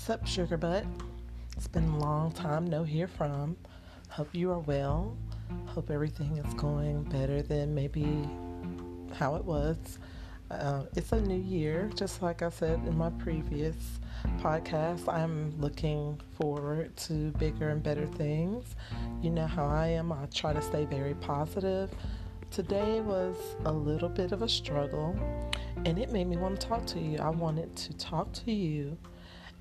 Sup, Sugar Butt? It's been a long time no hear from. Hope you are well. Hope everything is going better than maybe how it was. It's a new year, just like I said in my previous podcast. I'm looking forward to bigger and better things. You know how I am. I try to stay very positive. Today was a little bit of a struggle, and it made me want to talk to you. I wanted to talk to you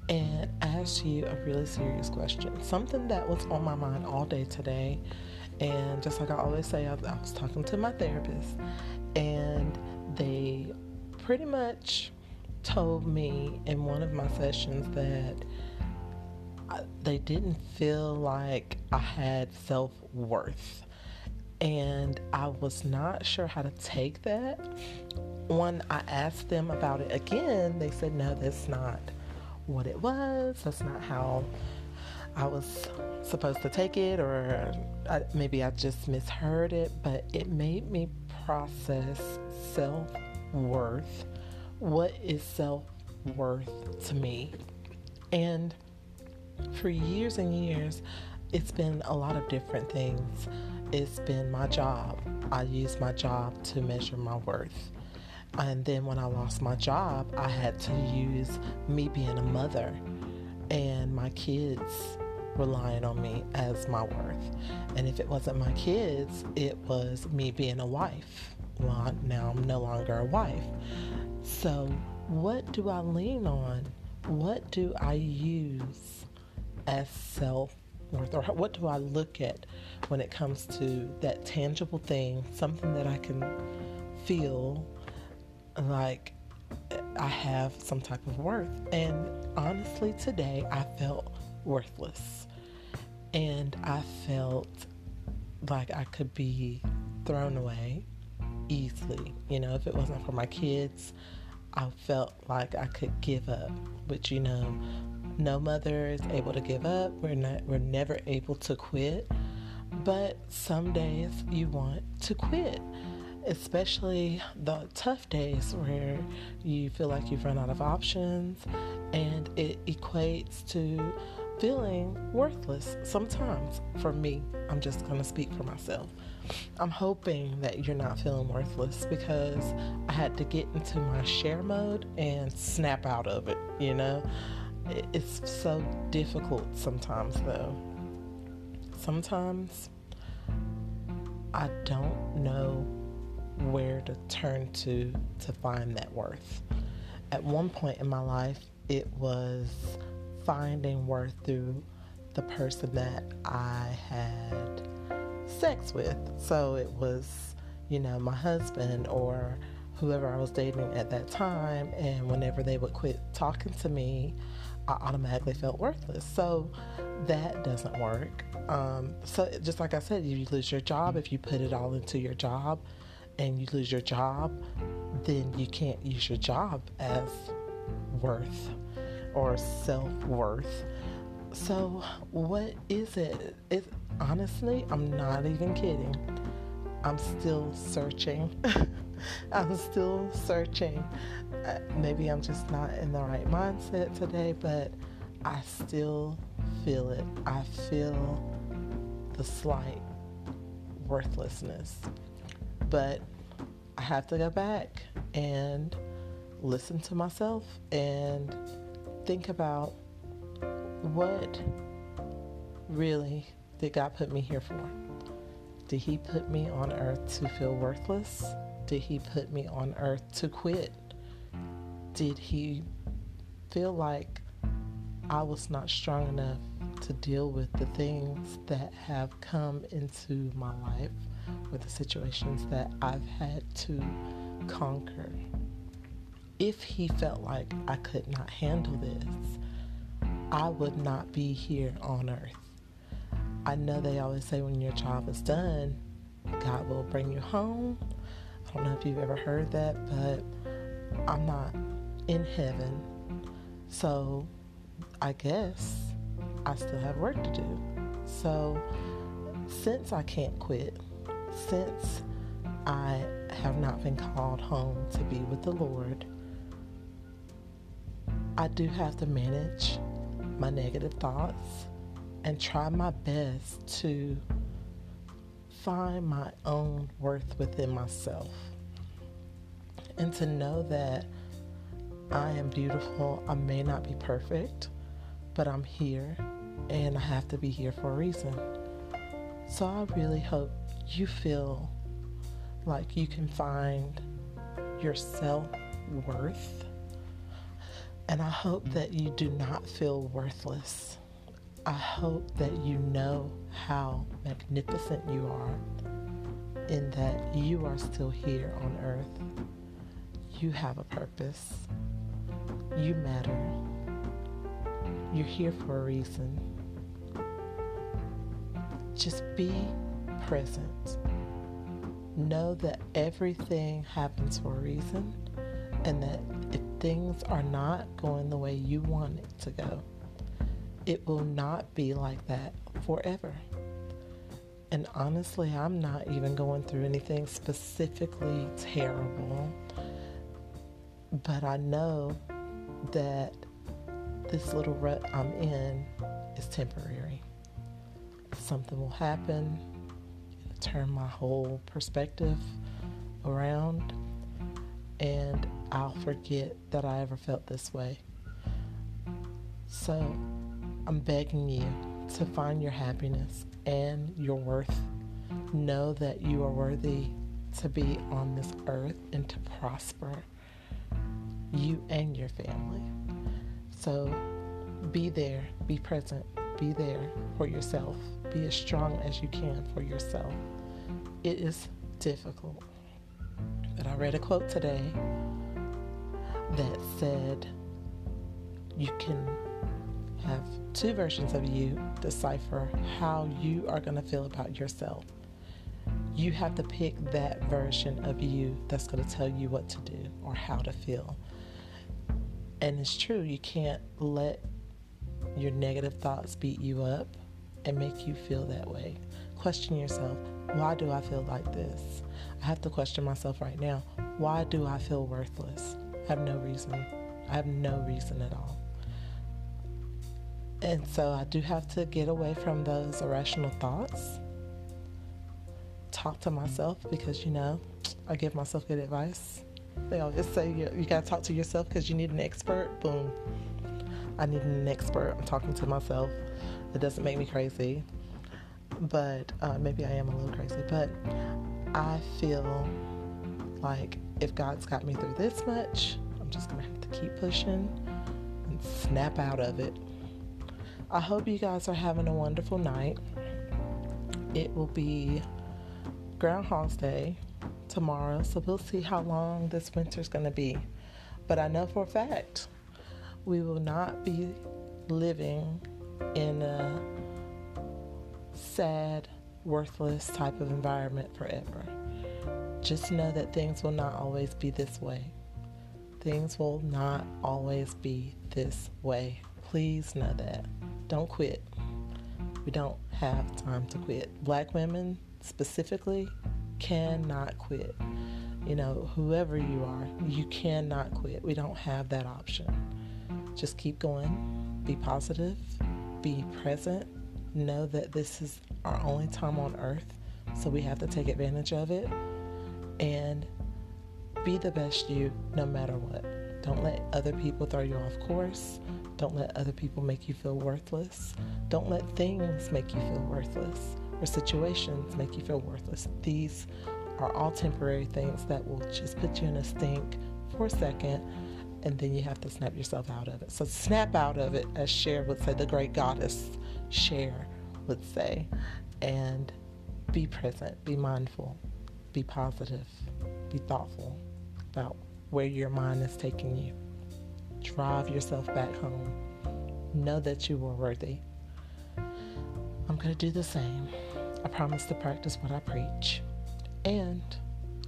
and ask you a really serious question. Something that was on my mind all day today. And just like I always say, I was talking to my therapist, and they pretty much told me in one of my sessions that they didn't feel like I had self-worth. And I was not sure how to take that. When I asked them about it again, they said, no, that's not what it was. That's not how I was supposed to take it, or maybe I just misheard it. But it made me process self-worth. What is self-worth to me? And for years and years, it's been a lot of different things. It's been my job. I use my job to measure my worth. And then when I lost my job, I had to use me being a mother and my kids relying on me as my worth. And if it wasn't my kids, it was me being a wife. Well, now I'm no longer a wife. So what do I lean on? What do I use as self-worth? Or what do I look at when it comes to that tangible thing, something that I can feel like I have some type of worth? And honestly, today I felt worthless, and I felt like I could be thrown away easily. You know, if it wasn't for my kids, I felt like I could give up, which, you know, no mother is able to give up. We're never able to quit, but some days you want to quit. Especially the tough days where you feel like you've run out of options, and it equates to feeling worthless sometimes. For me, I'm just going to speak for myself. I'm hoping that you're not feeling worthless, because I had to get into my share mode and snap out of it, you know? It's so difficult sometimes, though. Sometimes I don't know where to turn to find that worth. At one point in my life, it was finding worth through the person that I had sex with. So it was, you know, my husband or whoever I was dating at that time, and whenever they would quit talking to me, I automatically felt worthless. So that doesn't work. So just like I said, you lose your job. If you put it all into your job, and you lose your job, then you can't use your job as worth or self-worth. So what is it? It's, honestly, I'm not even kidding. I'm still searching. I'm still searching. Maybe I'm just not in the right mindset today, but I still feel it. I feel the slight worthlessness. But I have to go back and listen to myself and think about what really did God put me here for? Did He put me on earth to feel worthless? Did He put me on earth to quit? Did He feel like I was not strong enough to deal with the things that have come into my life, with the situations that I've had to conquer? If He felt like I could not handle this, I would not be here on earth. I know they always say when your job is done, God will bring you home. I don't know if you've ever heard that, but I'm not in heaven. So I guess I still have work to do. So since I can't quit, since I have not been called home to be with the Lord, I do have to manage my negative thoughts and try my best to find my own worth within myself and to know that I am beautiful. I may not be perfect, but I'm here and I have to be here for a reason. So I really hope you feel like you can find your self-worth, and I hope that you do not feel worthless. I hope that you know how magnificent you are, in that you are still here on earth. You have a purpose. You matter. You're here for a reason. Just be present. Know that everything happens for a reason, and that if things are not going the way you want it to go, it will not be like that forever. And honestly, I'm not even going through anything specifically terrible, but I know that this little rut I'm in is temporary. Something will happen, it'll turn my whole perspective around, and I'll forget that I ever felt this way. So I'm begging you to find your happiness and your worth. Know that you are worthy to be on this earth and to prosper, you and your family. So be there, be present, be there for yourself. Be as strong as you can for yourself. It is difficult. But I read a quote today that said, you can have two versions of you decipher how you are going to feel about yourself. You have to pick that version of you that's going to tell you what to do or how to feel. And it's true, you can't let your negative thoughts beat you up and make you feel that way. Question yourself, why do I feel like this? I have to question myself right now. Why do I feel worthless? I have no reason. I have no reason at all. And so I do have to get away from those irrational thoughts. Talk to myself, because, you know, I give myself good advice. They always say you got to talk to yourself because you need an expert. Boom. I need an expert. I'm talking to myself. It doesn't make me crazy, but maybe I am a little crazy. But I feel like if God's got me through this much, I'm just going to have to keep pushing and snap out of it. I hope you guys are having a wonderful night. It will be Groundhog's Day tomorrow, so we'll see how long this winter's going to be. But I know for a fact we will not be living in a sad, worthless type of environment forever. Just know that things will not always be this way. Things will not always be this way. Please know that. Don't quit. We don't have time to quit. Black women specifically cannot quit. You know, whoever you are, you cannot quit. We don't have that option. Just keep going. Be positive. Be present. Know that this is our only time on earth, so we have to take advantage of it. And be the best you, no matter what. Don't let other people throw you off course. Don't let other people make you feel worthless. Don't let things make you feel worthless, or situations make you feel worthless. These are all temporary things that will just put you in a stink for a second, and then you have to snap yourself out of it. So snap out of it, as Cher would say, the great goddess Cher would say, and be present, be mindful, be positive, be thoughtful about where your mind is taking you. Drive yourself back home. Know that you are worthy. I'm going to do the same. I promise to practice what I preach. And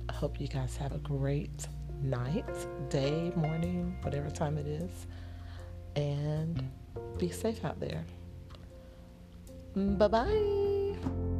I hope you guys have a great night, day, morning, whatever time it is. And be safe out there. Bye-bye.